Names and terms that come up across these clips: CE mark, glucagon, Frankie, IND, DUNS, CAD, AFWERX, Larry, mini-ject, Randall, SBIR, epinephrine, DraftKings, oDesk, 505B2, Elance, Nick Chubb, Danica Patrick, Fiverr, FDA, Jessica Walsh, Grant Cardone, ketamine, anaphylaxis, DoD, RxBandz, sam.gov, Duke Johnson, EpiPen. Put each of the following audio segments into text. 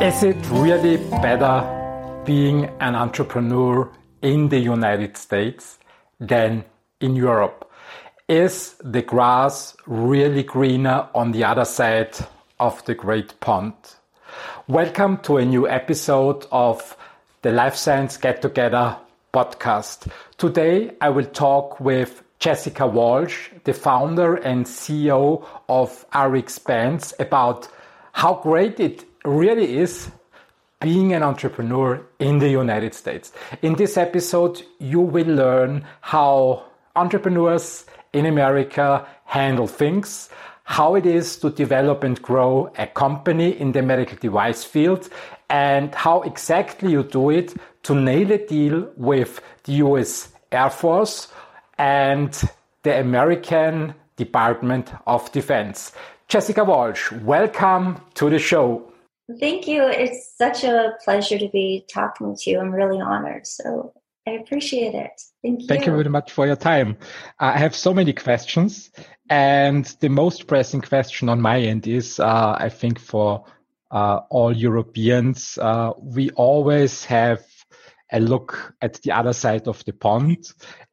Is it really better being an entrepreneur in the United States than in Europe? Is the grass really greener on the other side of the great pond? Welcome to a new episode of the Life Science Get Together podcast. Today I will talk with Jessica Walsh, the founder and CEO of RxBandz, about how great it really is being an entrepreneur in the United States. In this episode, you will learn how entrepreneurs in America handle things, how it is to develop and grow a company in the medical device field, and how exactly you do it to nail a deal with the US Air Force and the American Department of Defense. Jessica Walsh, welcome to the show. Thank you. It's such a pleasure to be talking to you. I'm really honored. So I appreciate it. Thank you. Thank you very much for your time. I have so many questions. And the most pressing question on my end is, I think for all Europeans, we always have a look at the other side of the pond.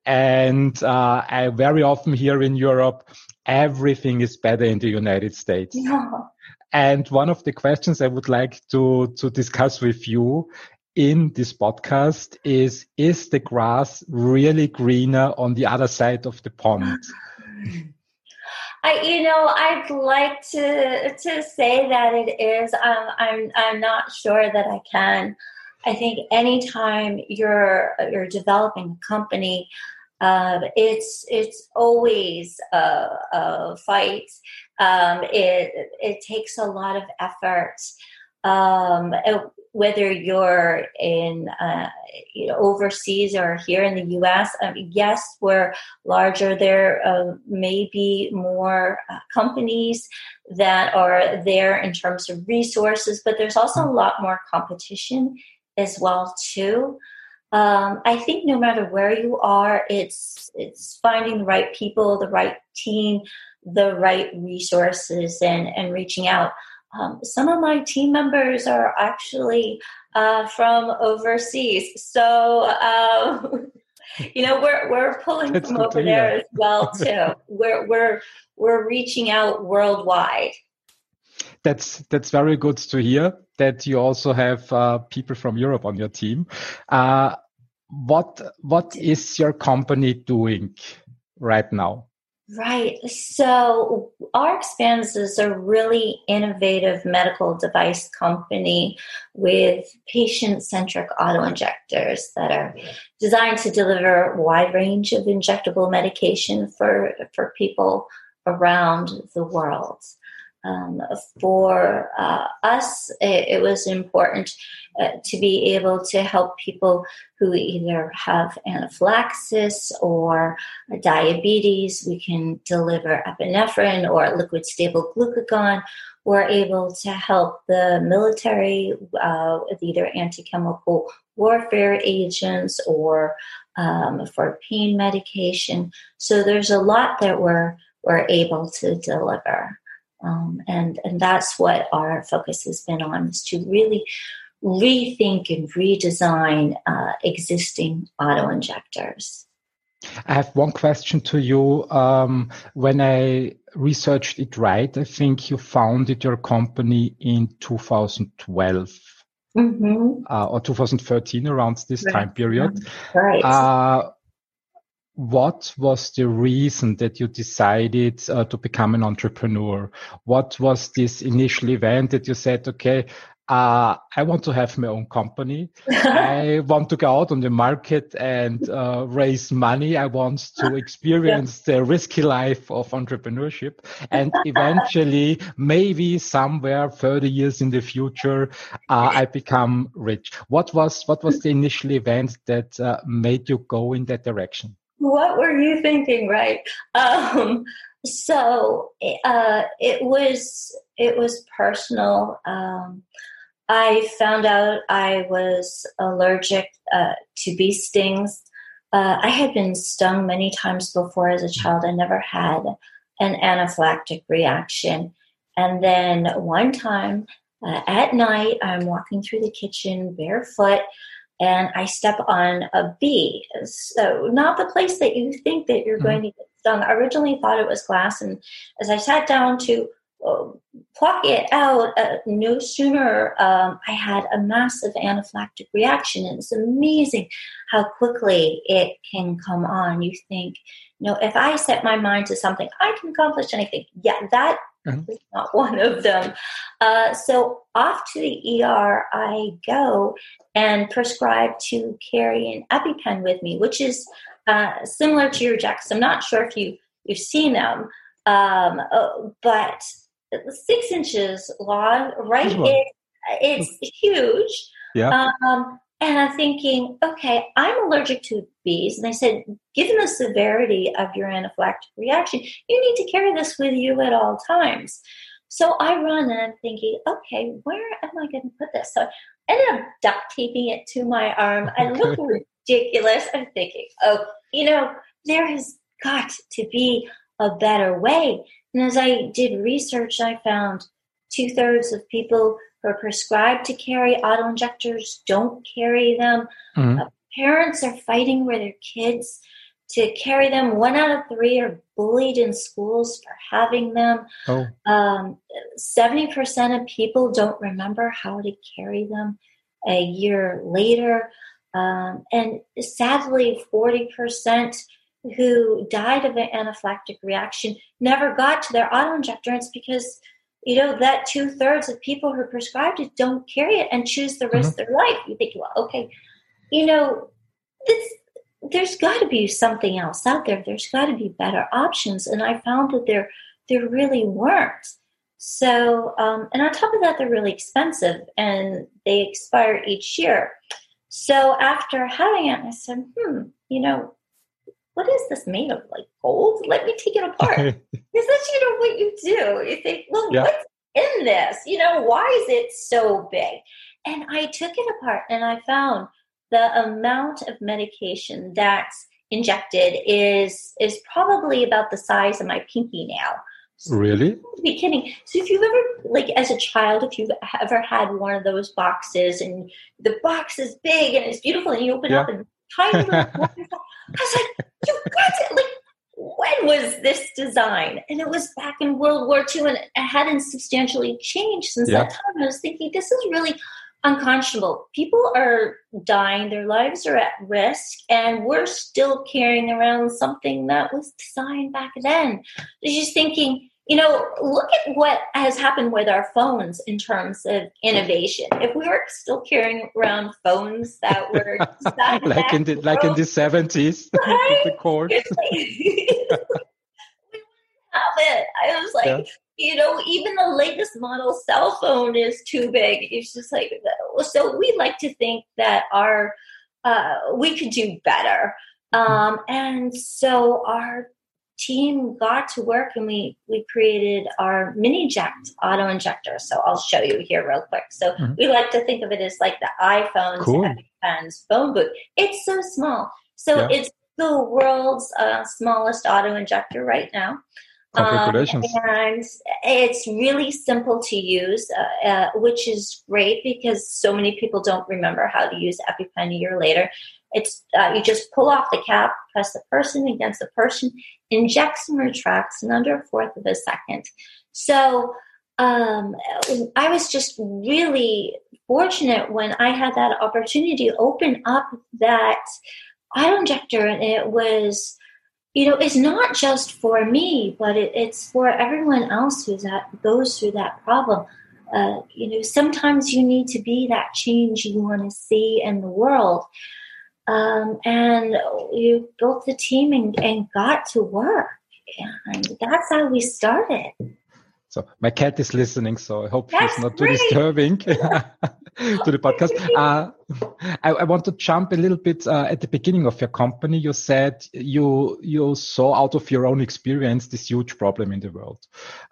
And I very often hear in Europe, everything is better in the United States. Yeah. And one of the questions I would like to discuss with you in this podcast is the grass really greener on the other side of the pond? I'd like to say that it is. I'm not sure that I can. I think anytime you're developing a company, it's always a fight. It takes a lot of effort. Whether you're in overseas or here in the U.S., yes, we're larger. There may be more companies that are there in terms of resources, but there's also a lot more competition as well too. I think no matter where you are, it's finding the right people, the right team, the right resources, and reaching out. Some of my team members are actually from overseas, so we're pulling That's from over there as well too. We're reaching out worldwide. That's very good to hear that you also have people from Europe on your team. What is your company doing right now? Right. So RxBandz is a really innovative medical device company with patient-centric auto-injectors that are designed to deliver a wide range of injectable medication for people around the world. For us, it was important to be able to help people who either have anaphylaxis or diabetes. We can deliver epinephrine or liquid stable glucagon. We're able to help the military with either anti-chemical warfare agents or for pain medication. So there's a lot that we're able to deliver. And that's what our focus has been on, is to really rethink and redesign existing auto-injectors. I have one question to you. When I researched it right, I think you founded your company in 2012 or 2013, around this time period. Right. What was the reason that you decided to become an entrepreneur? What was this initial event that you said, okay, I want to have my own company. I want to go out on the market and raise money. I want to experience the risky life of entrepreneurship. And eventually, maybe somewhere 30 years in the future, I become rich. What was the initial event that made you go in that direction? What were you thinking, right? It was personal. I found out I was allergic to bee stings. I had been stung many times before as a child. I never had an anaphylactic reaction. And then one time At night, I'm walking through the kitchen barefoot, and I step on a bee. So not the place that you think that you're going to get stung. I originally thought it was glass, and as I sat down to pluck it out, no sooner I had a massive anaphylactic reaction. And it's amazing how quickly it can come on. You think, you know, if I set my mind to something, I can accomplish anything. Yeah, that is not one of them. So off to the ER I go and prescribed to carry an EpiPen with me, which is similar to your jacks. I'm not sure if you've seen them, but 6 inches long, right? It's huge. Yeah. And I'm thinking, okay, I'm allergic to bees. And I said, given the severity of your anaphylactic reaction, you need to carry this with you at all times. So I run and I'm thinking, okay, where am I going to put this? So I ended up duct taping it to my arm. I look ridiculous. I'm thinking, oh, you know, there has got to be a better way. And as I did research, I found 2/3 of people who are prescribed to carry auto-injectors don't carry them. Parents are fighting with their kids to carry them. 1 out of 3 are bullied in schools for having them. 70% of people don't remember how to carry them a year later. And sadly, 40% who died of an anaphylactic reaction never got to their auto-injector. It's because, you know, that 2/3 of people who are prescribed it don't carry it and choose the risk of their life. You think, well, okay, you know, there's got to be something else out there. There's got to be better options. And I found that there really weren't. So, and on top of that, they're really expensive and they expire each year. So after having it, I said, you know, what is this made of? Like gold? Let me take it apart. Because that's, you know, what you do. You think, well, what's in this? You know, why is it so big? And I took it apart and I found the amount of medication that's injected is probably about the size of my pinky nail. So really? You'd be kidding. So if you've ever, like as a child, if you've ever had one of those boxes and the box is big and it's beautiful and you open up and tiny little box. I was like, you got it. Like, when was this design? And it was back in World War II, and it hadn't substantially changed since that time. And I was thinking, this is really unconscionable. People are dying. Their lives are at risk, and we're still carrying around something that was designed back then. I was just thinking, you know, look at what has happened with our phones in terms of innovation. If we were still carrying around phones that were like in the 70s, right? The cord. We wouldn't have it. I was like, you know, even the latest model cell phone is too big. It's just like, so we like to think that our we could do better, and so our team got to work and we created our mini-ject auto injector. So I'll show you here real quick. So we like to think of it as like the iPhone's EpiPen's phone booth. It's so small. So it's the world's smallest auto injector right now. Congratulations. And it's really simple to use, which is great because so many people don't remember how to use EpiPen a year later. It's you just pull off the cap, press the person against the person, injects and retracts in under a fourth of a second. So I was just really fortunate when I had that opportunity to open up that auto injector, and it was, you know, it's not just for me, but it's for everyone else who goes through that problem. You know, sometimes you need to be that change you want to see in the world. And you built the team and got to work. And that's how we started. So my cat is listening, so I hope she's not too disturbing to the podcast. I want to jump a little bit at the beginning of your company. You said you saw out of your own experience this huge problem in the world.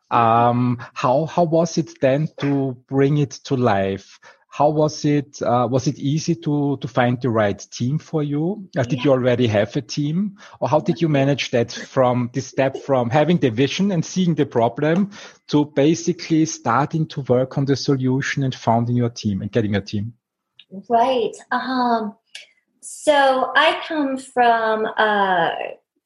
How was it then to bring it to life? How was it easy to find the right team for you? Did you already have a team, or how did you manage that from this step from having the vision and seeing the problem to basically starting to work on the solution and founding your team and getting a team? Right. So I come from a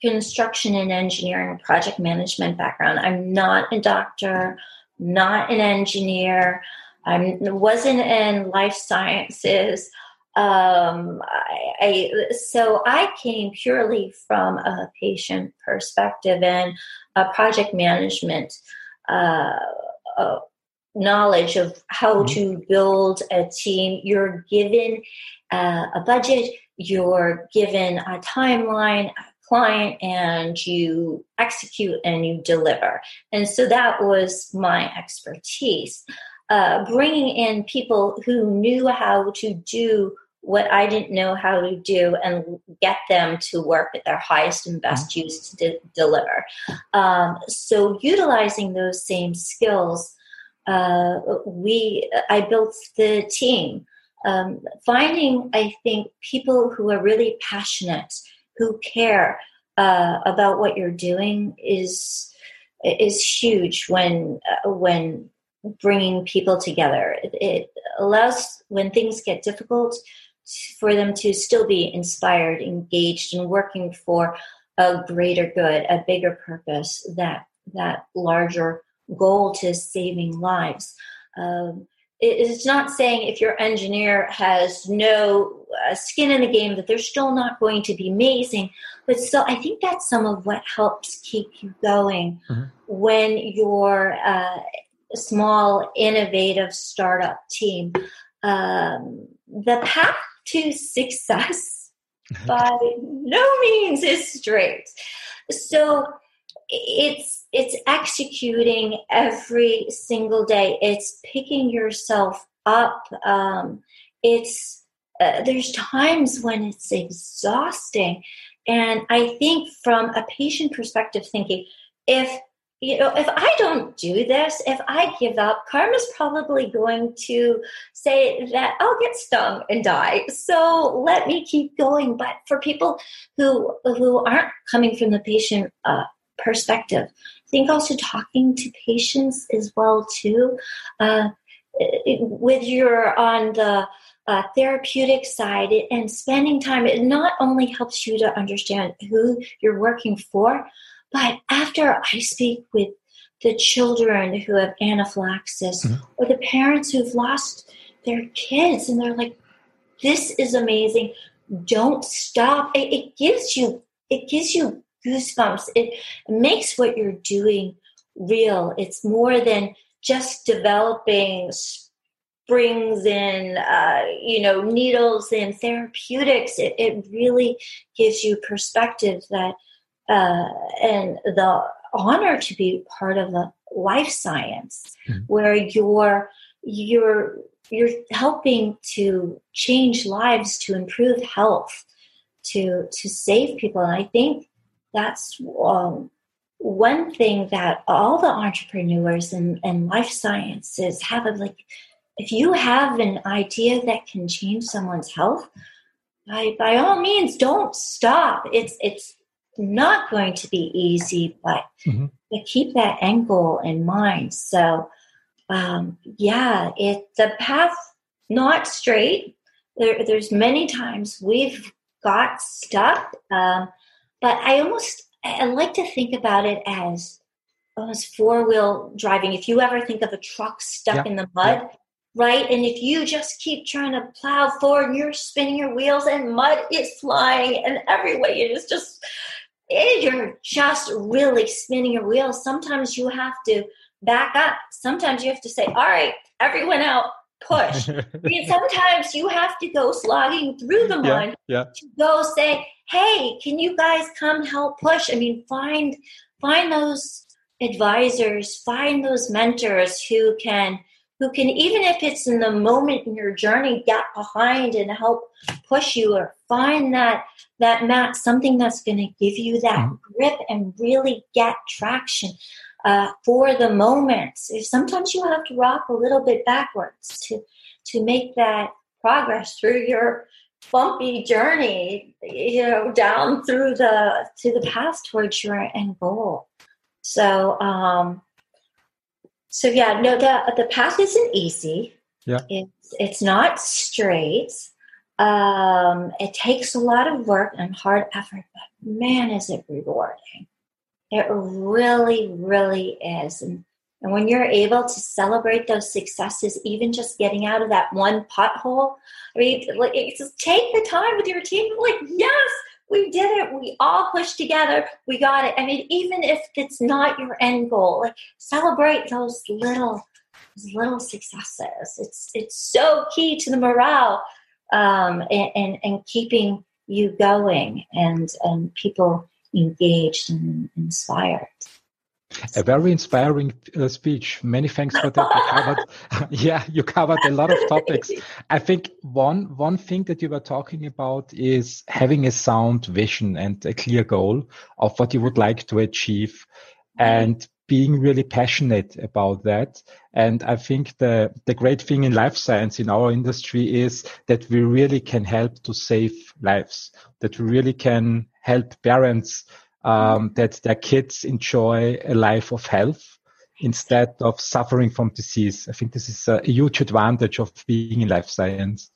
construction and engineering project management background. I'm not a doctor, not an engineer. I wasn't in life sciences. So I came purely from a patient perspective and a project management knowledge of how to build a team. You're given a budget, you're given a timeline, a client, and you execute and you deliver. And so that was my expertise. Bringing in people who knew how to do what I didn't know how to do and get them to work at their highest and best use to deliver. So utilizing those same skills, I built the team. Finding, I think, people who are really passionate, who care about what you're doing is huge when bringing people together. It allows, when things get difficult, for them to still be inspired, engaged, and working for a greater good, a bigger purpose, that larger goal to saving lives. It's not saying if your engineer has no skin in the game that they're still not going to be amazing, but still, I think that's some of what helps keep you going when you're small, innovative startup team. The path to success by no means is straight. So it's executing every single day. It's picking yourself up. There's times when it's exhausting. And I think from a patient perspective thinking, if I don't do this, if I give up, karma's probably going to say that I'll get stung and die. So let me keep going. But for people who aren't coming from the patient perspective, I think also talking to patients as well too. With you're on the therapeutic side and spending time, it not only helps you to understand who you're working for, but after I speak with the children who have anaphylaxis or the parents who've lost their kids, and they're like, this is amazing. Don't stop. It gives you goosebumps. It makes what you're doing real. It's more than just developing springs and needles and therapeutics. It really gives you perspective that and the honor to be part of a life science where you're helping to change lives, to improve health, to save people. And I think that's one thing that all the entrepreneurs and life sciences have. Like, if you have an idea that can change someone's health, by all means, don't stop. It's not going to be easy, but keep that end goal in mind. So it's a path not straight. There's many times we've got stuck, but I like to think about it as almost four-wheel driving. If you ever think of a truck stuck in the mud, right? And if you just keep trying to plow forward and you're spinning your wheels and mud is flying and every way it is just... You're just really spinning your wheels. Sometimes you have to back up. Sometimes you have to say, all right, everyone out, push. And sometimes you have to go slogging through the mud to go say, hey, can you guys come help push? I mean, find those advisors, find those mentors who can, even if it's in the moment in your journey, get behind and help push you, or find that something that's going to give you that grip and really get traction. for the moment. Sometimes you have to rock a little bit backwards to make that progress through your bumpy journey, down through to the path towards your end goal. The path isn't easy. Yeah. It's not straight. It takes a lot of work and hard effort, but man, is it rewarding. It really, really is. And when you're able to celebrate those successes, even just getting out of that one pothole, I mean, just take the time with your team. Yes, we did it. We all pushed together. We got it. I mean, even if it's not your end goal, celebrate those little successes. It's so key to the morale and keeping you going and people engaged and inspired. A very inspiring speech. Many thanks for that. You covered a lot of topics. I think one thing that you were talking about is having a sound vision and a clear goal of what you would like to achieve and being really passionate about that. And I think the great thing in life science in our industry is that we really can help to save lives, that we really can help parents that their kids enjoy a life of health instead of suffering from disease. I think this is a huge advantage of being in life science.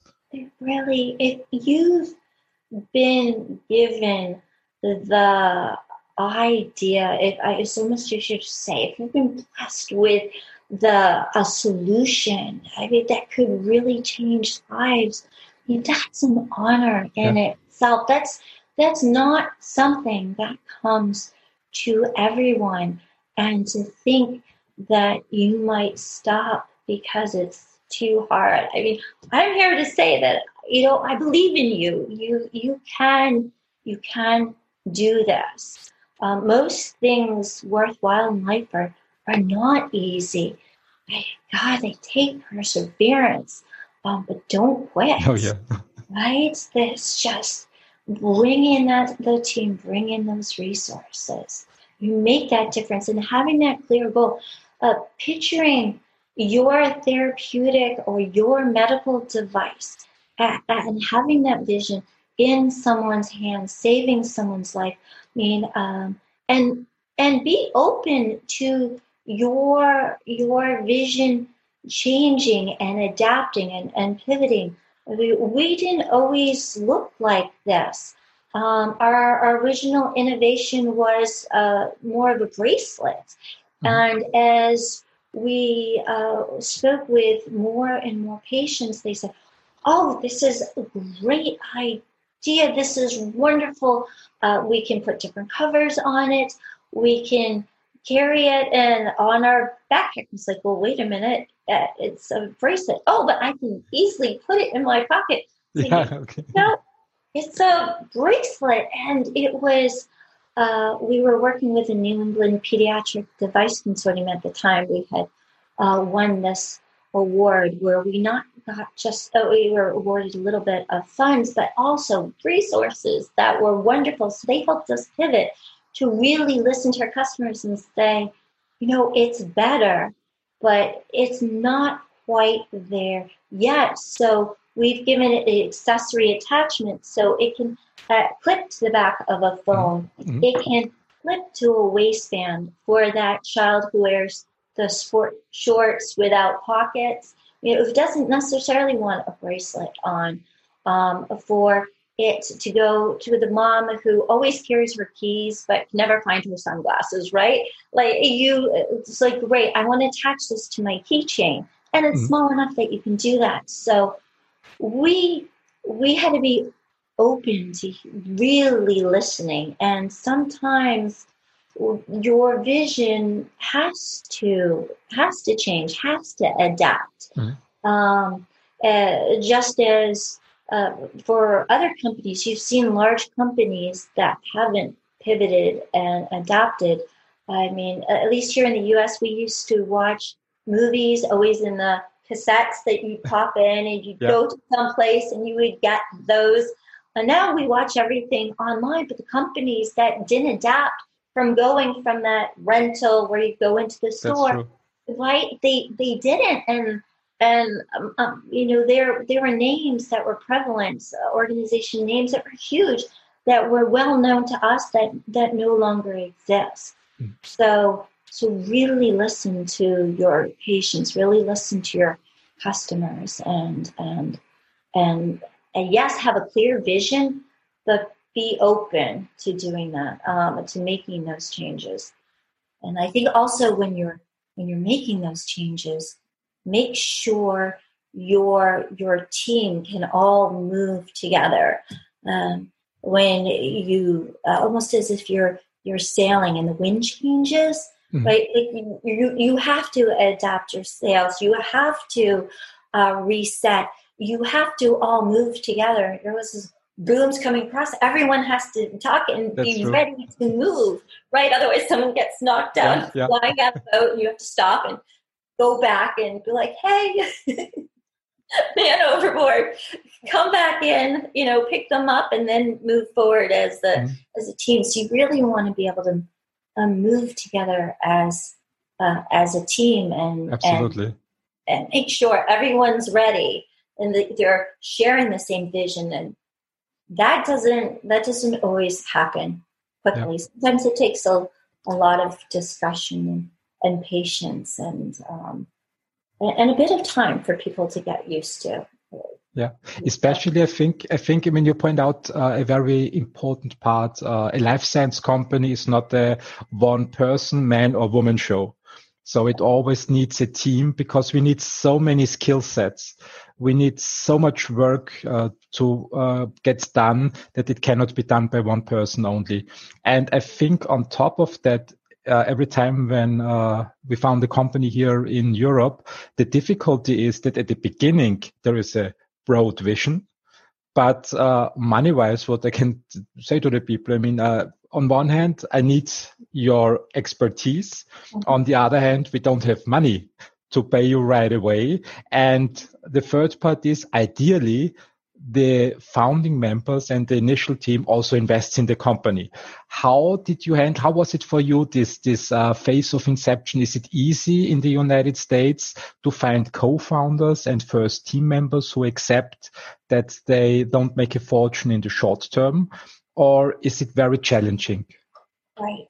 Really, if you've been given the idea, it's almost you should say, if you've been blessed with a solution, that could really change lives, that's an honor in itself. That's not something that comes to everyone. And to think that you might stop because it's too hard. I'm here to say that, I believe in you. You can do this. Most things worthwhile in life are not easy. God, they take perseverance, but don't quit. Oh, yeah. Right? That's just... bring in the team, bring in those resources. You make that difference. And having that clear goal, picturing your therapeutic or your medical device and having that vision in someone's hands, saving someone's life. And be open to your vision changing and adapting and pivoting. We didn't always look like this. Our original innovation was more of a bracelet. Mm-hmm. And as we spoke with more and more patients, they said, oh, this is a great idea. This is wonderful. We can put different covers on it. We can carry it and on our backpack. It's like, well, wait a minute. It's a bracelet. Oh, but I can easily put it in my pocket. So it's a bracelet. And it was, we were working with the New England Pediatric Device Consortium at the time. We had won this award where we we were awarded a little bit of funds, but also resources that were wonderful. So they helped us pivot to really listen to our customers and say, it's better, but it's not quite there yet. So we've given it an accessory attachment so it can clip to the back of a phone. Mm-hmm. It can clip to a waistband for that child who wears the sport shorts without pockets, who doesn't necessarily want a bracelet on, for it to go to the mom who always carries her keys but never find her sunglasses, right? It's like, great, I want to attach this to my keychain. And it's small enough that you can do that. So we had to be open to really listening. And sometimes your vision has to change, has to adapt. Mm-hmm. Just as... for other companies, you've seen large companies that haven't pivoted and adapted. At least here in the U.S., we used to watch movies always in the cassettes that you pop in and you'd go to someplace and you would get those. And now we watch everything online, but the companies that didn't adapt from going from that rental where you go into the store. Why they didn't, and you know, there were names that were prevalent, organization names that were huge, that were well known to us that no longer exist. Mm. So really listen to your patients, really listen to your customers, and yes, have a clear vision, but be open to doing that, to making those changes. And I think also when you're making those changes, make sure your team can all move together. When you almost as if you're sailing and the wind changes, mm-hmm. right? You have to adapt your sails. You have to reset. You have to all move together. There was this boom's coming across. Everyone has to talk and be ready to move, right? Otherwise, someone gets knocked down flying out of the boat, and you have to stop and go back and be like, "Hey, man overboard! Come back in, you know, pick them up, and then move forward as the as a team." So you really want to be able to move together as a team, and absolutely, and make sure everyone's ready and that they're sharing the same vision. And That doesn't always happen quickly. Yeah. Sometimes it takes a lot of discussion and patience and a bit of time for people to get used to. Yeah, especially I think. I mean, you point out a very important part. A life science company is not a one-person man or woman show. So it always needs a team, because we need so many skill sets. We need so much work to get done that it cannot be done by one person only. And I think on top of that, every time when we found a company here in Europe, the difficulty is that at the beginning, there is a broad vision. But money-wise, what I can say to the people, I mean, on one hand, I need your expertise. On the other hand, we don't have money to pay you right away. And the third part is, ideally, the founding members and the initial team also invests in the company. How was it for you, this phase of inception? Is it easy in the United States to find co-founders and first team members who accept that they don't make a fortune in the short term? Or is it very challenging? Right.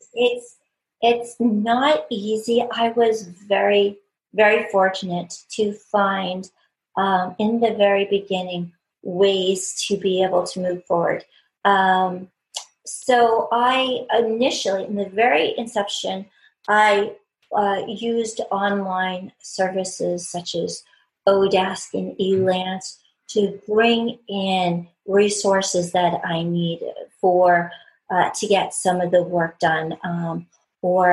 It's not easy. I was very, very fortunate to find in the very beginning ways to be able to move forward. So I initially, in the very inception, I used online services such as oDesk and Elance to bring in resources that I need to get some of the work done. Or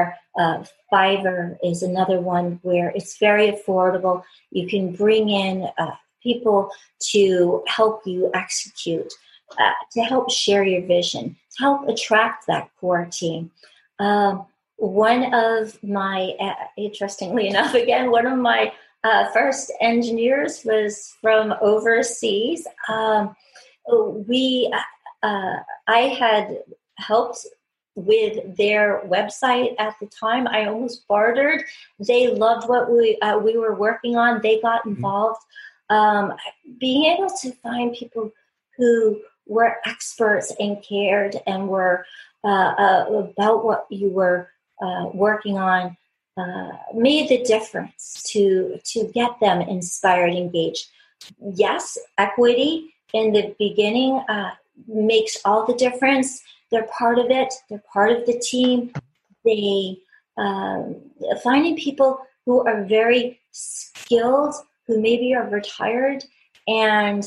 Fiverr is another one where it's very affordable. You can bring in people to help you execute, to help share your vision, to help attract that core team. One of my, interestingly enough, again, one of my first engineers was from overseas. I had helped with their website at the time. I almost bartered. They loved what we were working on. They got involved. Being able to find people who were experts and cared and were about what you were working on made the difference to get them inspired, engaged. Yes, equity in the beginning makes all the difference. They're part of it. They're part of the team. They finding people who are very skilled, who maybe are retired and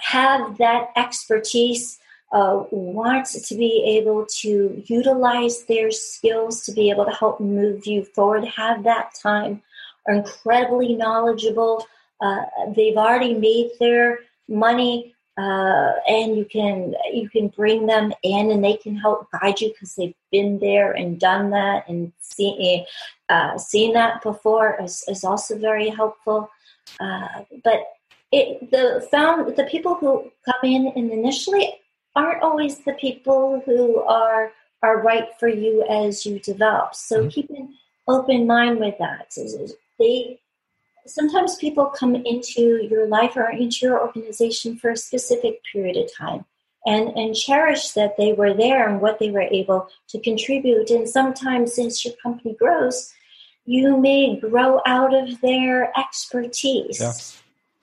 have that expertise, want to be able to utilize their skills to be able to help move you forward, have that time, are incredibly knowledgeable. They've already made their money, and you can bring them in and they can help guide you because they've been there and done that and seen that before is also very helpful. But the people who come in initially aren't always the people who are are right for you as you develop. So mm-hmm. keep an open mind with that. Sometimes people come into your life or into your organization for a specific period of time and cherish that they were there and what they were able to contribute. And sometimes since your company grows, you may grow out of their expertise.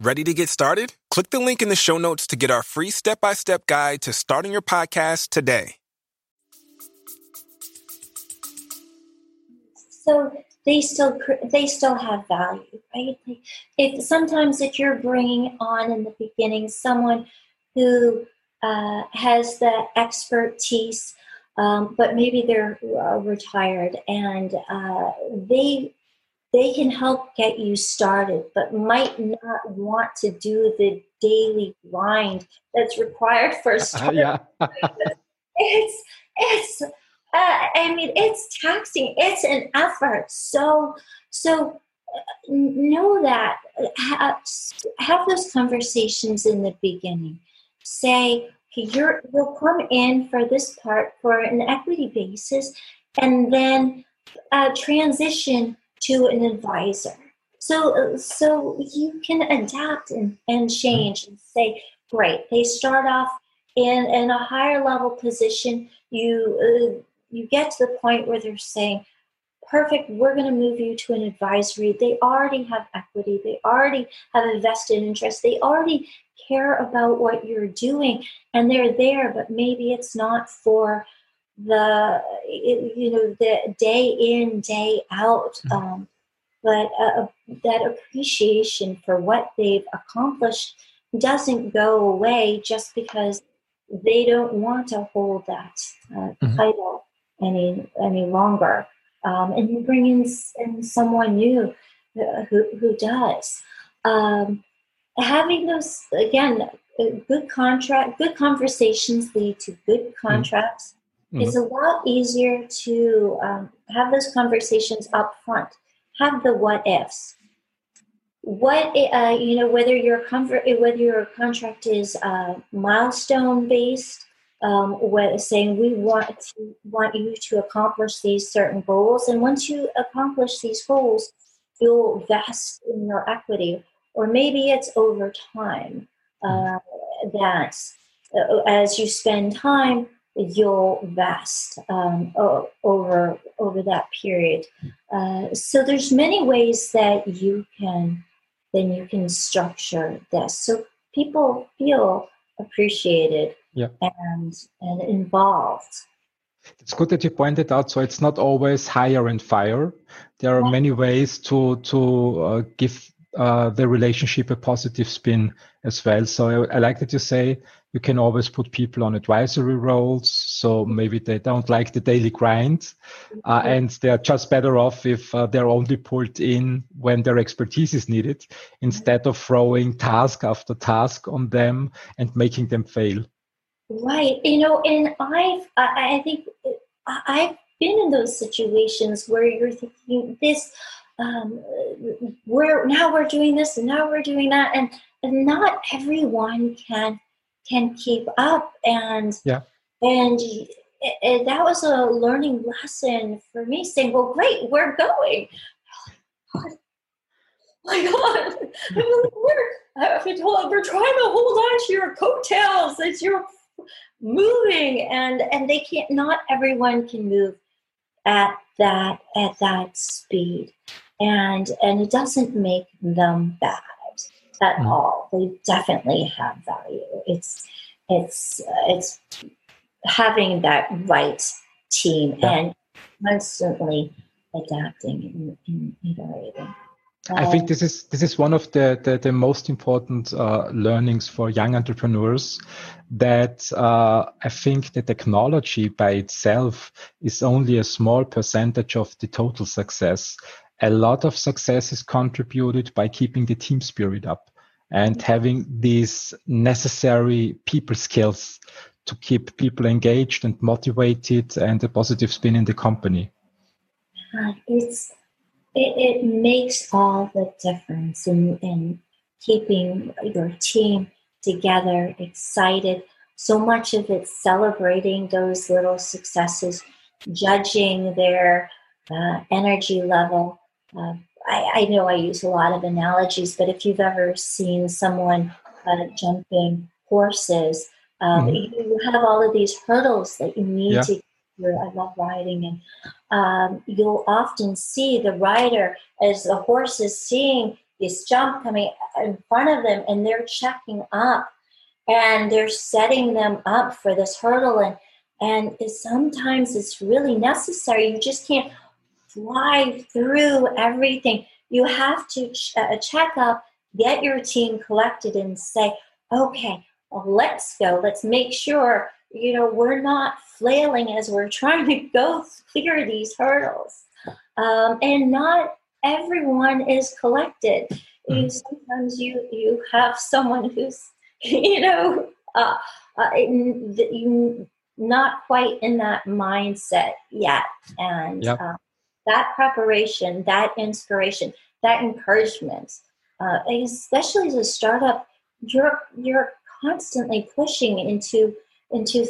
Ready to get started? Click the link in the show notes to get our free step-by-step guide to starting your podcast today. So they still have value, right? Sometimes if you're bringing on in the beginning someone who has the expertise, but maybe they're retired, and they can help get you started, but might not want to do the daily grind that's required for a startup. It's taxing. It's an effort. So know that. Have those conversations in the beginning. Say, okay, you'll come in for this part for an equity basis and then transition to an advisor. So you can adapt and change and say, great, they start off in a higher level position. You get to the point where they're saying, perfect, we're going to move you to an advisory. They already have equity. They already have a vested interest. They already care about what you're doing, and they're there, but maybe it's not for the day in, day out, but that appreciation for what they've accomplished doesn't go away just because they don't want to hold that title any longer. And you bring in someone new who does. Having those, again, good conversations lead to good contracts. Mm-hmm. It's a lot easier to have those conversations up front. Have the what ifs. Whether your contract is milestone based, saying we want you to accomplish these certain goals, and once you accomplish these goals, you'll vest in your equity, or maybe it's over time that as you spend time, you'll vest over that period. So there's many ways that you can structure this so people feel appreciated and involved. It's good that you pointed out. So it's not always hire and fire. There are many ways to give the relationship a positive spin as well. So I like that you say you can always put people on advisory roles. So maybe they don't like the daily grind and they're just better off if they're only pulled in when their expertise is needed instead of throwing task after task on them and making them fail. Right. And I think I've been in those situations where you're thinking this, we're doing this and now we're doing that, and not everyone can keep up, and that was a learning lesson for me, saying, well, great, we're going. Oh my God. I'm like, we're trying to hold on to your coattails as you're moving, and they can't. Not everyone can move at that speed. And it doesn't make them bad at all. They definitely have value. It's having that right team and constantly adapting and iterating. I think this is one of the most important learnings for young entrepreneurs, that I think the technology by itself is only a small percentage of the total success. A lot of success is contributed by keeping the team spirit up and having these necessary people skills to keep people engaged and motivated and a positive spin in the company. It makes all the difference in keeping your team together, excited. So much of it celebrating those little successes, judging their energy level. I know I use a lot of analogies, but if you've ever seen someone jumping horses, you have all of these hurdles that you need to. I love riding, and you'll often see the rider as the horse is seeing this jump coming in front of them, and they're checking up, and they're setting them up for this hurdle, and sometimes it's really necessary. You just can't fly through everything. You have to check up, get your team collected, and say, okay, well, let's go. Let's make sure we're not flailing as we're trying to go clear these hurdles. And not everyone is collected. Sometimes you have someone who's, not quite in that mindset yet. And that preparation, that inspiration, that encouragement, especially as a startup, you're constantly pushing into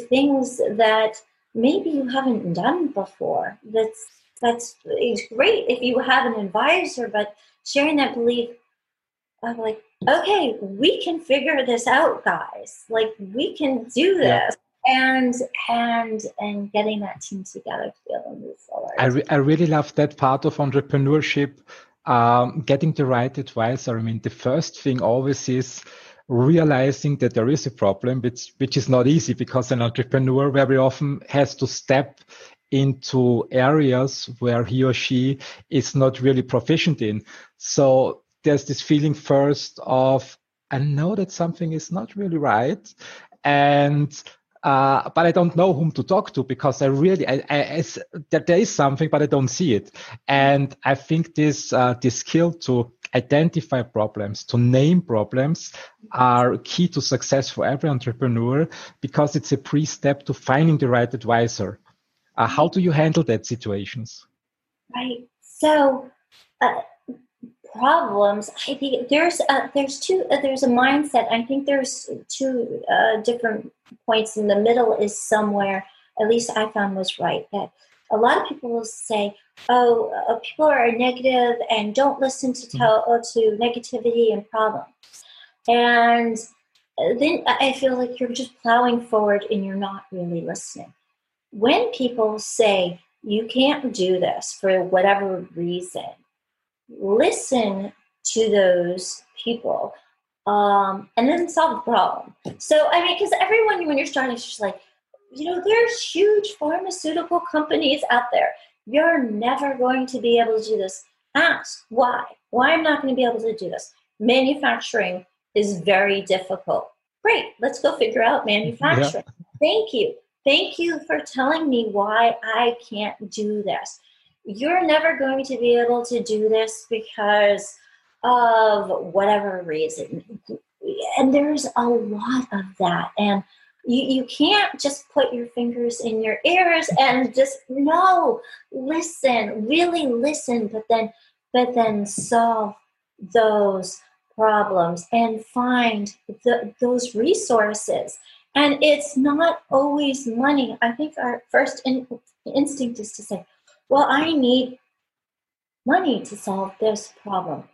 things that maybe you haven't done before. That's it's great if you have an advisor, but sharing that belief of like, okay, we can figure this out, guys. Like, we can do this. And getting that team together to be able to move forward. I really love that part of entrepreneurship, getting the right advisor. I mean, the first thing always is realizing that there is a problem, which is not easy, because an entrepreneur very often has to step into areas where he or she is not really proficient in. So there's this feeling first of, I know that something is not really right, but I don't know whom to talk to, because there is something, but I don't see it. And I think this skill to identify problems, to name problems, are key to success for every entrepreneur, because it's a pre-step to finding the right advisor. How do you handle that situations? Right. So problems, I think there's a mindset. I think there's two different points, in the middle is somewhere, at least I found, was right, that a lot of people will say, oh, people are negative and don't listen to negativity and problems. And then I feel like you're just plowing forward and you're not really listening. When people say, you can't do this for whatever reason, listen to those people, and then solve the problem. So, I mean, because everyone, when you're starting, it's just like, there's huge pharmaceutical companies out there. You're never going to be able to do this. Ask why. Why I'm not going to be able to do this. Manufacturing is very difficult. Great. Let's go figure out manufacturing. Yeah. Thank you. Thank you for telling me why I can't do this. You're never going to be able to do this because of whatever reason. And there's a lot of that. And you can't just put your fingers in your ears and just, no, listen, really listen, but then solve those problems and find those resources. And it's not always money. I think our first instinct is to say, well, I need money to solve this problem.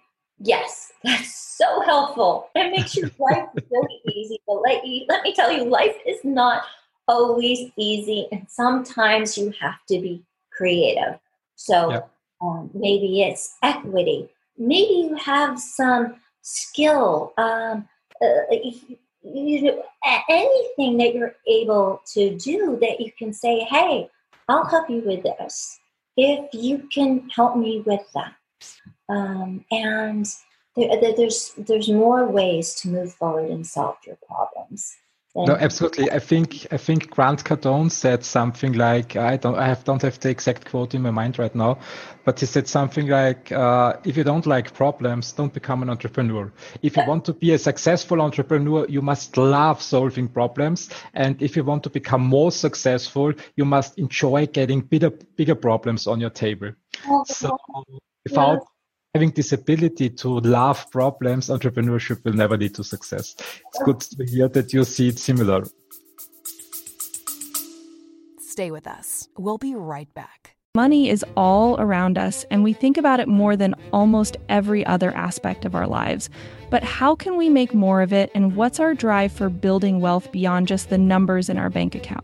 Yes, that's so helpful. It makes your life really easy. But let me tell you, life is not always easy. And sometimes you have to be creative. So maybe it's equity. Maybe you have some skill. Anything that you're able to do that you can say, hey, I'll help you with this if you can help me with that. And there's more ways to move forward and solve your problems. No, absolutely. I think Grant Cardone said something like, I don't have the exact quote in my mind right now, but he said something like, if you don't like problems, don't become an entrepreneur. If you want to be a successful entrepreneur, you must love solving problems. And if you want to become more successful, you must enjoy getting bigger problems on your table. So without having this ability to love problems, entrepreneurship will never lead to success. It's good to hear that you see it similar. Stay with us. We'll be right back. Money is all around us, and we think about it more than almost every other aspect of our lives. But how can we make more of it, and what's our drive for building wealth beyond just the numbers in our bank account?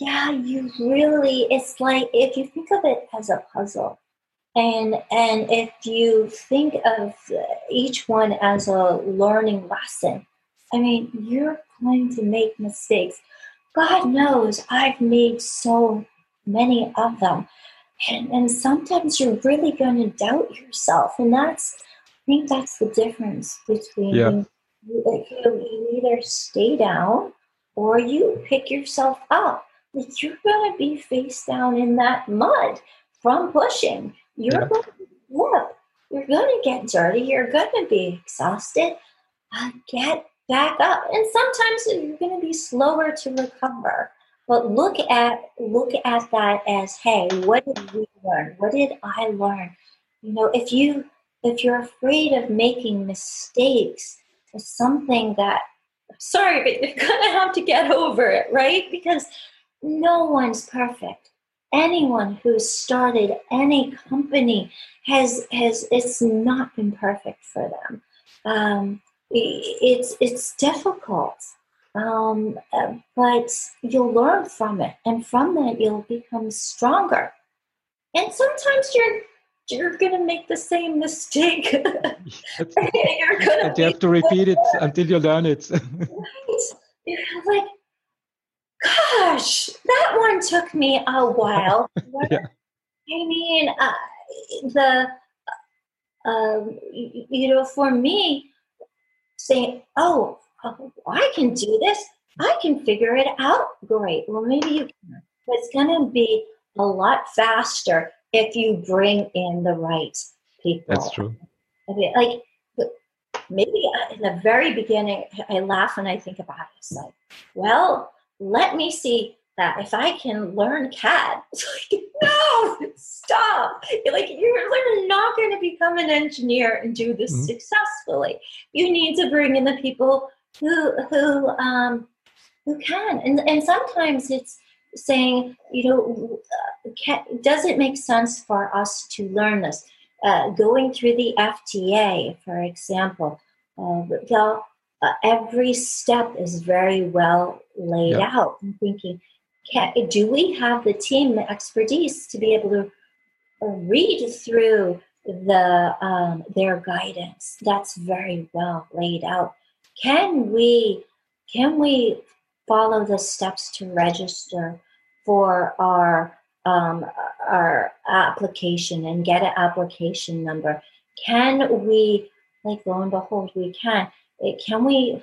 Yeah, you really, it's like, if you think of it as a puzzle, and if you think of each one as a learning lesson, I mean, you're going to make mistakes. God knows I've made so many of them. And sometimes you're really going to doubt yourself. And I think that's the difference between you either stay down or you pick yourself up. But you're going to be face down in that mud from pushing. You're going to slip. You're going to get dirty. You're going to be exhausted. Get back up. And sometimes you're going to be slower to recover. But look at that as, hey, what did we learn? What did I learn? You know, if you're afraid of making mistakes, it's something that, sorry, but you're going to have to get over it, right? Because no one's perfect. Anyone who's started any company has it's not been perfect for them. It's difficult, but you'll learn from it, and from that you'll become stronger. And sometimes you're going to make the same mistake. You have to repeat it until you learn it. Right? You're like, gosh, that one took me a while. I mean, for me, saying, oh, I can do this. I can figure it out. Great. Well, maybe you can. But it's going to be a lot faster if you bring in the right people. That's true. Like, maybe in the very beginning, I laugh when I think about it. It's like, well, let me see that if I can learn CAD. It's like, no, stop. Like, you're not going to become an engineer and do this successfully. You need to bring in the people who can. And sometimes it's saying, you know, does it make sense for us to learn this? Going through the FDA, for example, every step is very well laid out. I'm thinking, do we have the team, the expertise to be able to read through their guidance? That's very well laid out. Can we follow the steps to register for our application and get an application number? Can we, like, lo and behold, we can. Can we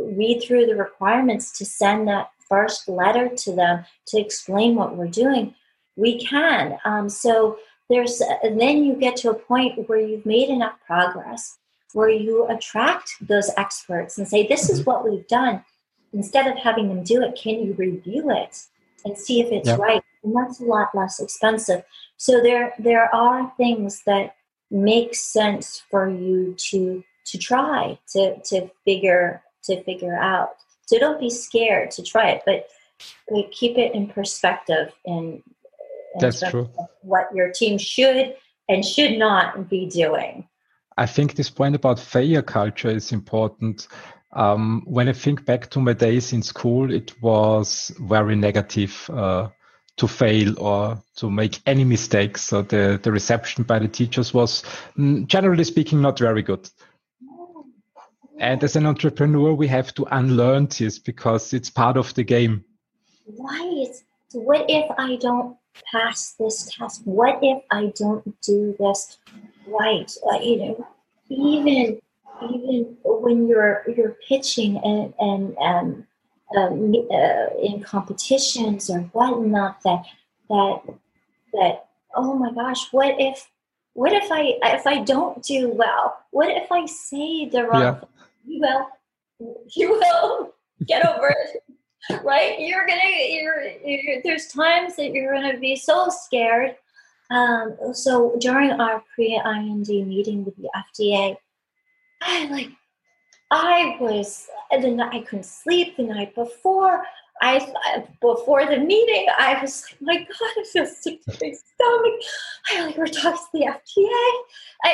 read through the requirements to send that first letter to them to explain what we're doing? We can. So there's, and then you get to a point where you've made enough progress where you attract those experts and say, this is what we've done. Instead of having them do it, can you review it and see if it's right? And that's a lot less expensive. So there are things that make sense for you to try to figure out. So don't be scared to try it, but keep it in perspective and that's true. What your team should and should not be doing. I think this point about failure culture is important. When I think back to my days in school, it was very negative to fail or to make any mistakes. So the reception by the teachers was, generally speaking, not very good. And as an entrepreneur, we have to unlearn this because it's part of the game. Right. What if I don't pass this test? What if I don't do this right? You know, even when you're pitching and in competitions or whatnot, that oh my gosh, what if I don't do well? What if I say the wrong thing? You will get over it, right? There's times that you're gonna be so scared. So during our pre-IND meeting with the FDA, I couldn't sleep the night before. Before the meeting, I was like, my God, I feel sick to my stomach. We're talking to the FDA.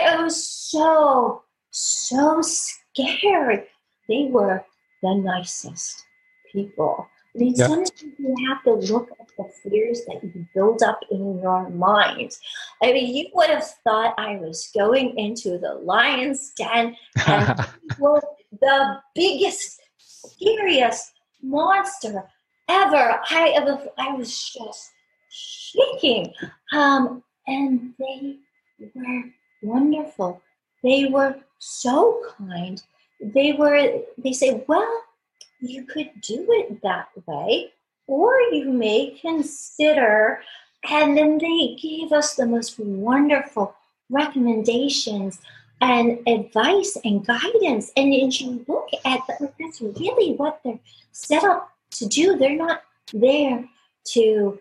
I was so scared. They were the nicest people. I mean, sometimes you have to look at the fears that you build up in your mind. I mean, you would have thought I was going into the lion's den and was the biggest, scariest monster ever. I was just shaking. And they were wonderful. They were so kind. they say, well, you could do it that way, or you may consider, and then they gave us the most wonderful recommendations and advice and guidance. And if you look at that, that's really what they're set up to do. They're not there to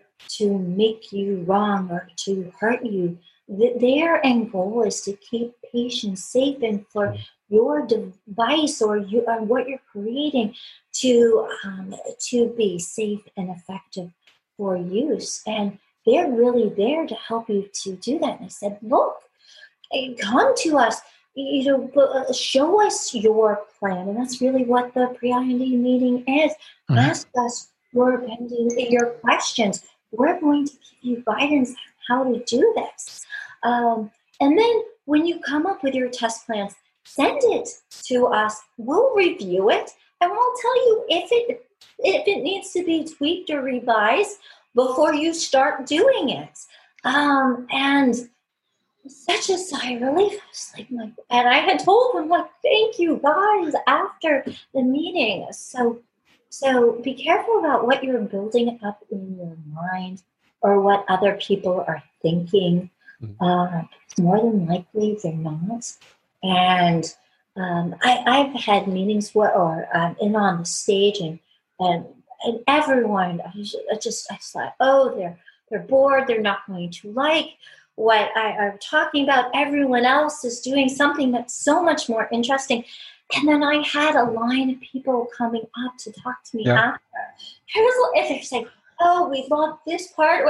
make you wrong or to hurt you. Their end goal is to keep patients safe, and for your device or you and what you're creating to be safe and effective for use. And they're really there to help you to do that. And I said, look, come to us, show us your plan. And that's really what the pre-IND meeting is. Mm-hmm. Ask us your questions. We're going to give you guidance on how to do this. And then when you come up with your test plans, send it to us. We'll review it, and we'll tell you if it needs to be tweaked or revised before you start doing it. And such a sigh of relief. I was like, and I had told them, like, thank you guys after the meeting. So be careful about what you're building up in your mind or what other people are thinking. More than likely, they're not. And I've had meetings where, in on the stage, and everyone, I thought, oh, they're bored. They're not going to like what I'm talking about. Everyone else is doing something that's so much more interesting. And then I had a line of people coming up to talk to me after. They're like, oh, we love this part.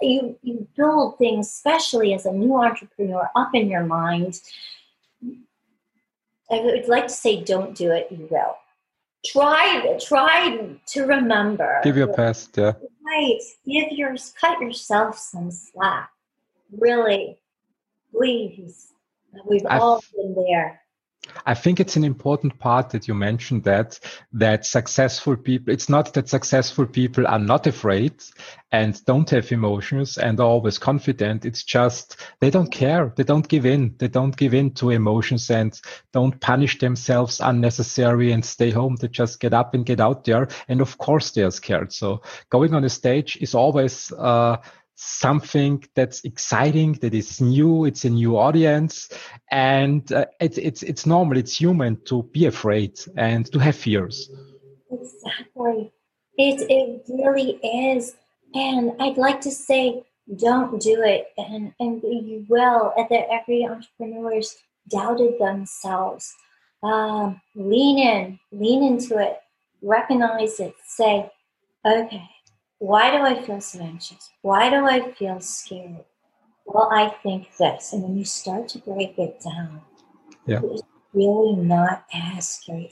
You build things, especially as a new entrepreneur, up in your mind. I would like to say, don't do it. You will. Try to remember. Give your best, yeah. Right. Cut yourself some slack. Really, please. We've all been there. I think it's an important part that you mentioned that successful people, it's not that successful people are not afraid and don't have emotions and are always confident. It's just they don't care. They don't give in. They don't give in to emotions and don't punish themselves unnecessarily and stay home. They just get up and get out there. And of course, they are scared. So going on a stage is always something that's exciting, that is new. It's a new audience, and it's normal. It's human to be afraid and to have fears. Exactly, it really is. And I'd like to say, don't do it, and you will. And that every entrepreneur's doubted themselves. Lean into it, recognize it, say, okay. Why do I feel so anxious? Why do I feel scared? Well, I think this. And when you start to break it down, It's really not as scary.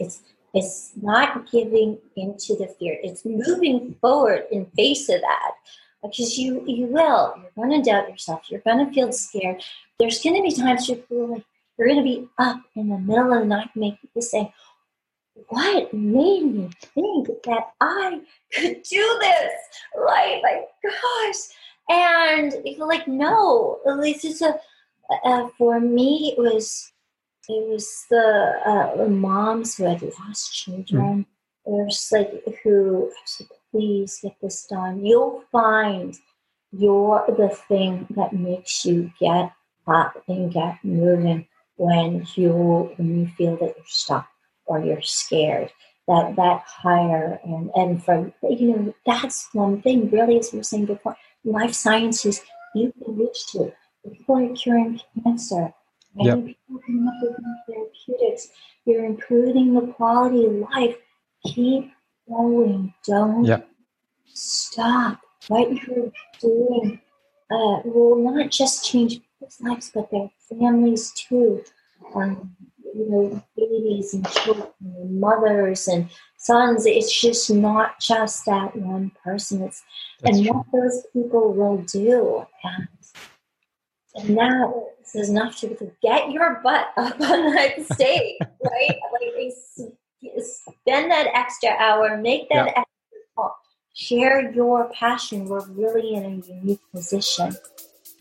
It's not giving into the fear. It's moving forward in face of that. Because you will. You're going to doubt yourself. You're going to feel scared. There's going to be times you feel like you're going to be up in the middle of the night and make people say, what made me think that I could do this? Right? My gosh. And you're like, no, this is for me, it was the moms who had lost children. They're just like, please get this done. You'll find the thing that makes you get up and get moving when you feel that you're stuck. Or you're scared, that higher and from, that's one thing really, as we were saying before, life sciences, you can reach to. People are curing cancer. Many people come up with new therapeutics. You're improving the quality of life. Keep going. Don't stop. What you're doing will not just change people's lives, but their families too. Babies and children and mothers and sons, it's just not just that one person. What those people will do. And now it's enough to get your butt up on that stage, right? Spend that extra hour, make that extra call, share your passion. We're really in a unique position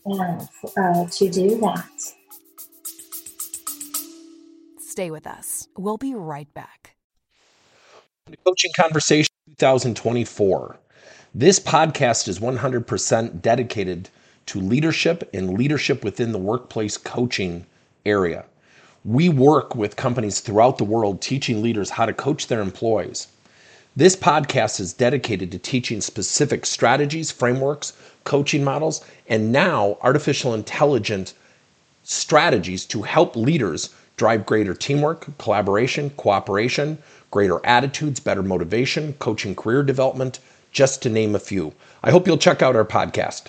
to do that. Stay with us. We'll be right back. The Coaching Conversation 2024. This podcast is 100% dedicated to leadership and leadership within the workplace coaching area. We work with companies throughout the world teaching leaders how to coach their employees. This podcast is dedicated to teaching specific strategies, frameworks, coaching models, and now artificial intelligence strategies to help leaders drive greater teamwork, collaboration, cooperation, greater attitudes, better motivation, coaching career development, just to name a few. I hope you'll check out our podcast.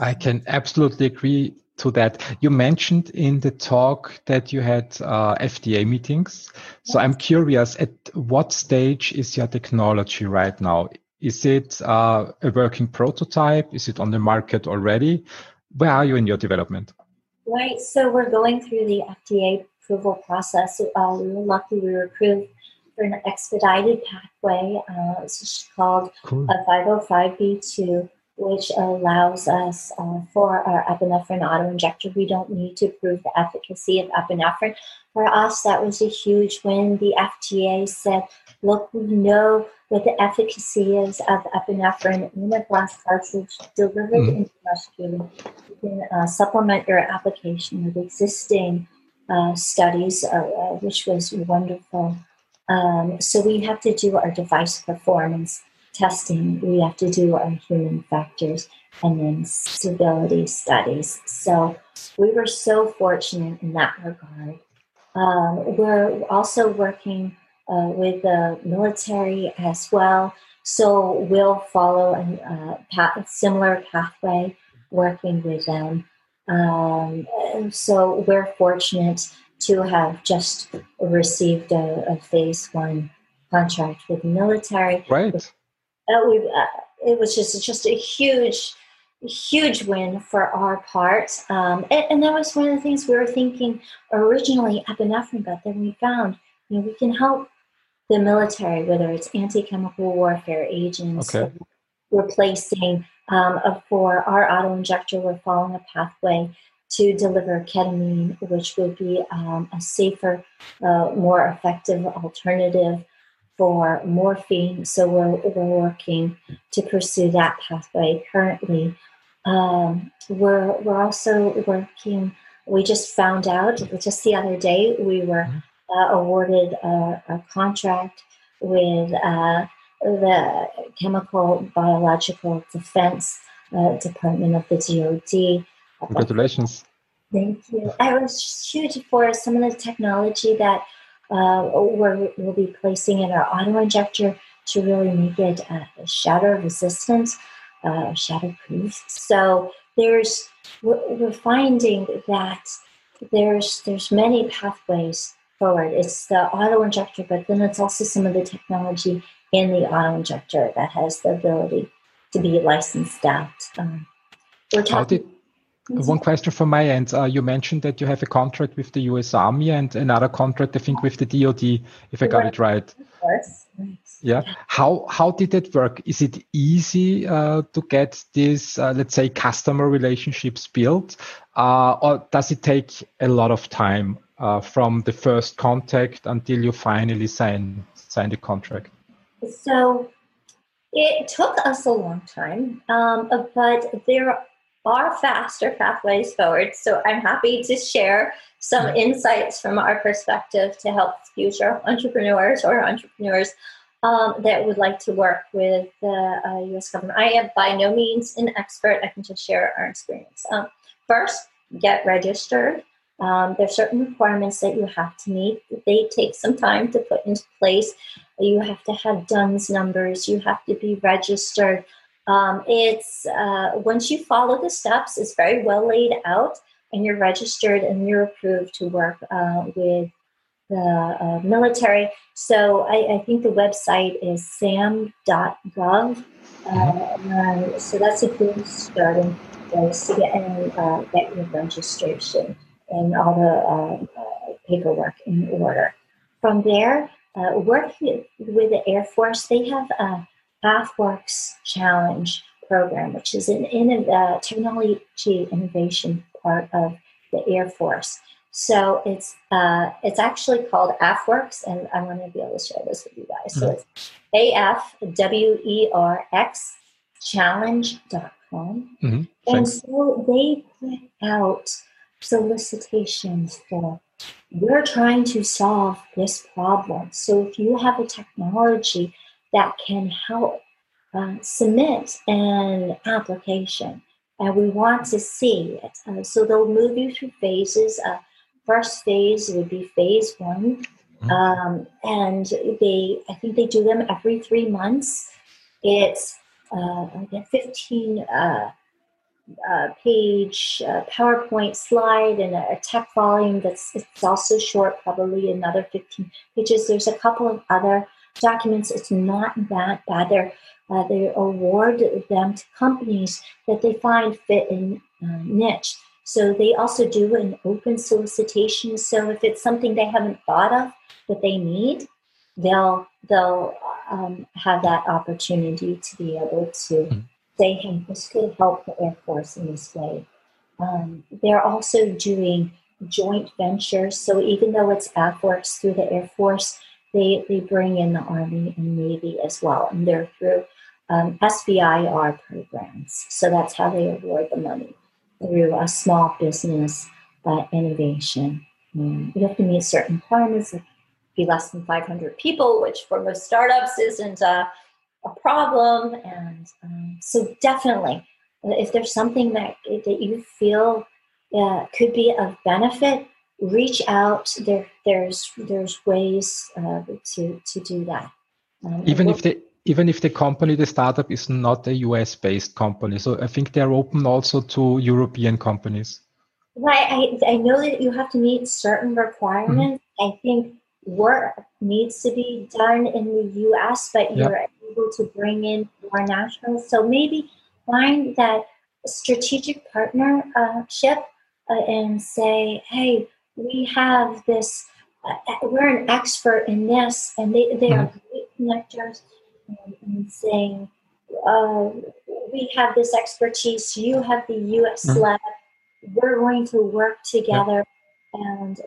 I can absolutely agree to that. You mentioned in the talk that you had FDA meetings. So I'm curious, at what stage is your technology right now? Is it a working prototype? Is it on the market already? Where are you in your development? Right, so we're going through the FDA approval process. We were lucky we were approved for an expedited pathway. It's called a 505B2, which allows us for our epinephrine autoinjector. We don't need to prove the efficacy of epinephrine. For us, that was a huge win. The FDA said, look, we know what the efficacy is of epinephrine in a glass cartridge delivered intramuscularly. You can supplement your application with existing studies, which was wonderful. So we have to do our device performance testing, we have to do our human factors and then stability studies. So we were so fortunate in that regard. We're also working with the military as well. So we'll follow a similar pathway working with them. So we're fortunate to have just received a phase one contract with the military. Right. It was just a huge win for our part. And that was one of the things we were thinking originally epinephrine, but then we found, we can help the military, whether it's anti-chemical warfare agents, okay, replacing, for our auto-injector, we're following a pathway to deliver ketamine, which would be a safer, more effective alternative for morphine, so we're working to pursue that pathway currently. We're also working. We just found out just the other day we were awarded a contract with the Chemical Biological Defense Department of the DoD. Congratulations! Thank you. It was huge for some of the technology that we'll be placing in our auto-injector to really make it shatter-resistant, shatter-proof. So we're finding that there's many pathways forward. It's the auto-injector, but then it's also some of the technology in the auto-injector that has the ability to be licensed out. One question from my end. You mentioned that you have a contract with the U.S. Army and another contract, I think, with the DoD, if I got it right. Of course. Yeah. How did that work? Is it easy to get these, let's say, customer relationships built? Or does it take a lot of time from the first contact until you finally sign the contract? So it took us a long time, but there are faster pathways forward. So I'm happy to share some insights from our perspective to help future entrepreneurs that would like to work with the U.S. government. I am by no means an expert. I can just share our experience. First, get registered. There are certain requirements that you have to meet. They take some time to put into place. You have to have DUNS numbers. You have to be registered. It's once you follow the steps, it's very well laid out, and you're registered and you're approved to work with the military. So I think the website is sam.gov. So that's a good starting place to get your registration and all the paperwork in order. From there, work with the Air Force. They have AFWERX Challenge program, which is an technology innovation part of the Air Force. So it's actually called AFWERX, and I'm going to be able to share this with you guys. So it's AFWERX challenge.com. And so they put out solicitations for, we're trying to solve this problem. So if you have a technology that can help, submit an application, and we want to see it. So they'll move you through phases. First phase would be phase one. And I think they do them every 3 months. It's a 15-page PowerPoint slide and a tech volume it's also short, probably another 15 pages. There's a couple of other documents. It's not that bad. They award them to companies that they find fit in niche. So they also do an open solicitation. So if it's something they haven't thought of that they need, they'll have that opportunity to be able to say, hey, this could help the Air Force in this way. They're also doing joint ventures. So even though it's AFWERX through the Air Force, they bring in the Army and Navy as well. And they're through SBIR programs. So that's how they award the money, through a small business innovation. You have to meet certain requirements. It could be less than 500 people, which for most startups isn't a problem. And so definitely, if there's something that you feel could be of benefit, reach out. There's ways to do that. Even if the company, the startup, is not a US-based company. So I think they're open also to European companies. Right. I know that you have to meet certain requirements. I think work needs to be done in the US, but you're able to bring in more nationals. So maybe find that strategic partnership and say, hey, we have this, we're an expert in this, and they are great connectors. And saying, we have this expertise, you have the US lab, we're going to work together and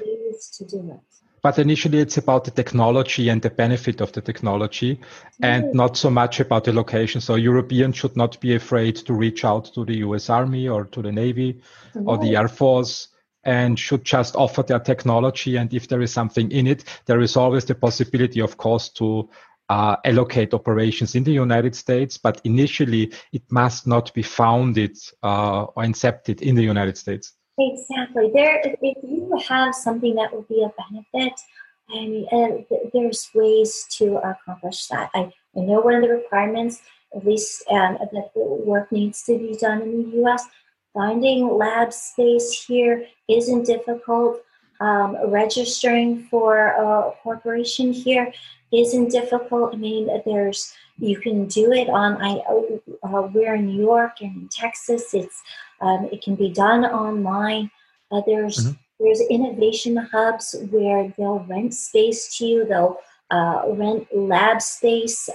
ways to do it. But initially it's about the technology and the benefit of the technology and not so much about the location. So Europeans should not be afraid to reach out to the US Army or to the Navy or the Air Force, and should just offer their technology. And if there is something in it, there is always the possibility, of course, to allocate operations in the United States, but initially it must not be founded or incepted in the United States. Exactly. If you have something that would be a benefit, there's ways to accomplish that. I know one of the requirements, at least that the work needs to be done in the U.S., finding lab space here isn't difficult. Registering for a corporation here isn't difficult. I mean, you can do it on. We're in New York and in Texas. It can be done online. There's innovation hubs where they'll rent space to you. They'll rent lab space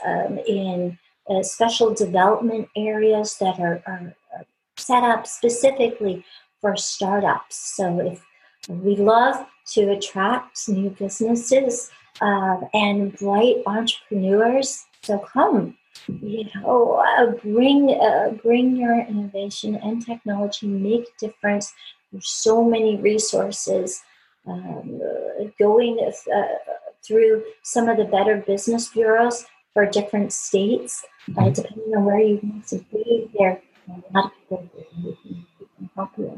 in special development areas that are set up specifically for startups. So we love to attract new businesses and bright entrepreneurs. So come, bring your innovation and technology, make a difference. There's so many resources going through some of the better business bureaus for different states, depending on where you want to be. There are a lot of people who can help you.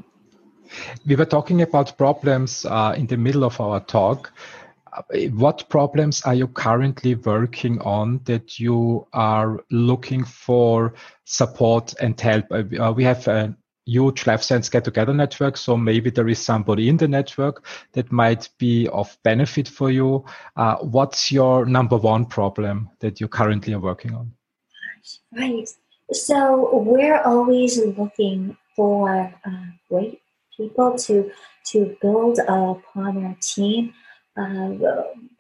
We were talking about problems in the middle of our talk. What problems are you currently working on that you are looking for support and help? We have a huge Life Science Get Together network, so maybe there is somebody in the network that might be of benefit for you. What's your number one problem that you currently are working on? Right. So we're always looking for great people to build upon our team.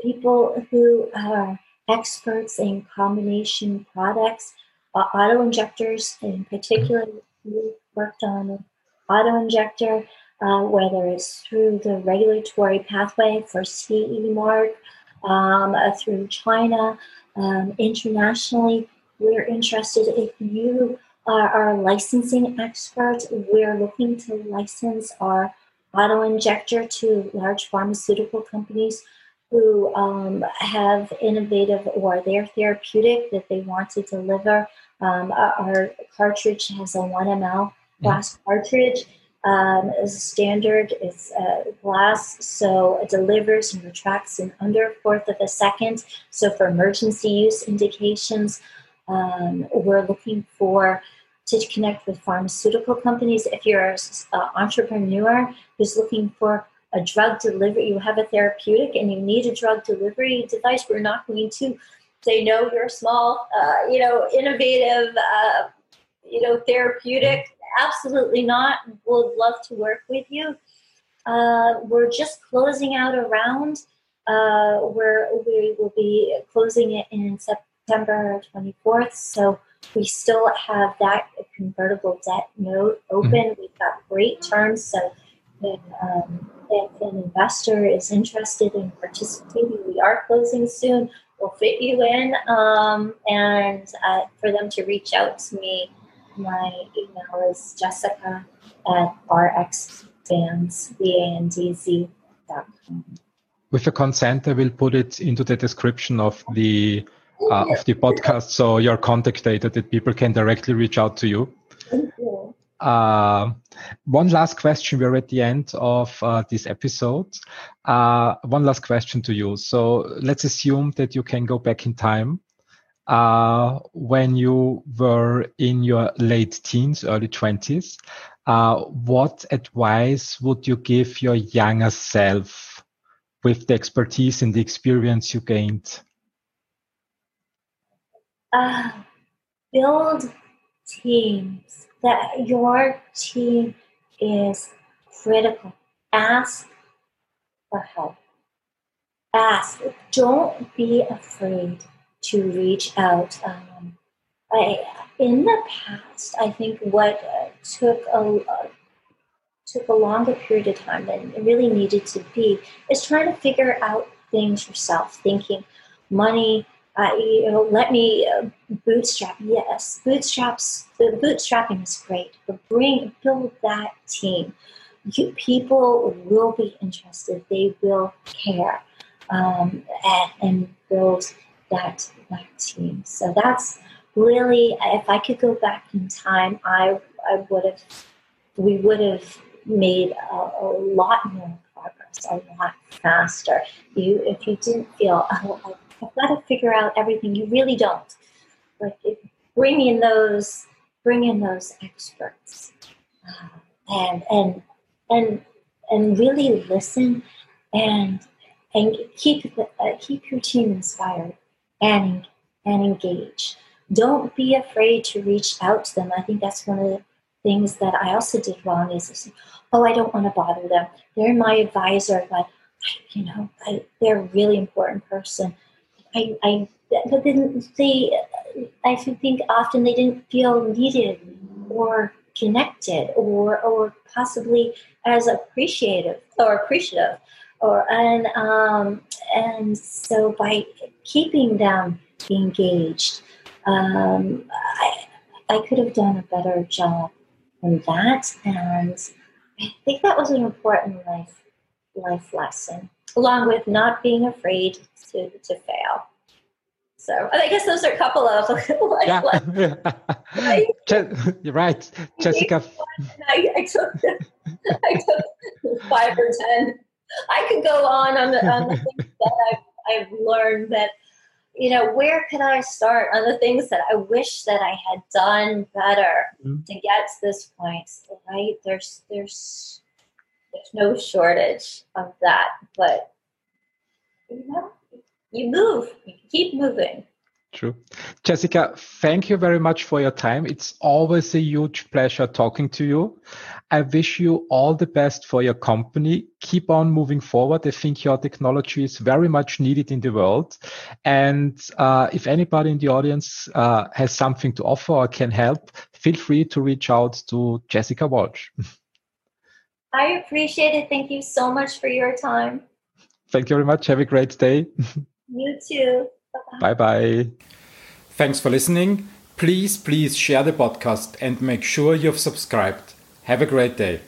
People who are experts in combination products, auto injectors in particular. We worked on auto-injector, whether it's through the regulatory pathway for CE mark, through China, internationally. We're interested if you are our licensing experts. We're looking to license our auto-injector to large pharmaceutical companies who have innovative or their therapeutic that they want to deliver. Our cartridge has a 1 mL glass cartridge. As standard, it's glass, so it delivers and retracts in under a fourth of a second. So for emergency use indications, we're looking for to connect with pharmaceutical companies. If you're an entrepreneur who's looking for a drug delivery, you have a therapeutic and you need a drug delivery device, we're not going to say, no, you're small, innovative, therapeutic. Absolutely not. Would love to work with you. We're just closing out a round where we will be closing it in September 24th. So we still have that convertible debt note open. We've got great terms. So if an investor is interested in participating, we are closing soon. We'll fit you in. And for them to reach out to me, my email is jessica@rxbandz.com. With the consent, I will put it into the description of the podcast, so you're contact data that people can directly reach out to you. Thank you. One last question. We're at the end of this episode. One last question to you. So let's assume that you can go back in time when you were in your late teens, early 20s. What advice would you give your younger self with the expertise and the experience you gained? Build teams. That your team is critical. Ask for help. Ask. Don't be afraid to reach out. In the past, I think what took a longer period of time than it really needed to be is trying to figure out things yourself. Thinking money. Let me bootstrap. Yes, bootstrapping is great, but build that team. People will be interested. They will care, and build that team. So that's really, if I could go back in time, we would have made a lot more progress, a lot faster. If you didn't feel, oh, I've got to figure out everything. You really don't. Like, bring in those experts, and really listen, and keep your team inspired and engage. Don't be afraid to reach out to them. I think that's one of the things that I also did wrong is, I don't want to bother them. They're my advisor, but they're a really important person. I think often they didn't feel needed or connected or possibly as appreciative. And so by keeping them engaged, I could have done a better job than that. And I think that was an important life lesson, along with not being afraid to fail. So I guess those are a couple of life lessons. Right? You're right, Jessica. I took 5 or 10. I could go on the things that I've learned that, where could I start on the things that I wish that I had done better to get to this point, right? There's no shortage of that, but you move, you keep moving. True. Jessica, thank you very much for your time. It's always a huge pleasure talking to you. I wish you all the best for your company. Keep on moving forward. I think your technology is very much needed in the world. And if anybody in the audience has something to offer or can help, feel free to reach out to Jessica Walsh. I appreciate it. Thank you so much for your time. Thank you very much. Have a great day. You too. Bye-bye. Thanks for listening. Please share the podcast and make sure you've subscribed. Have a great day.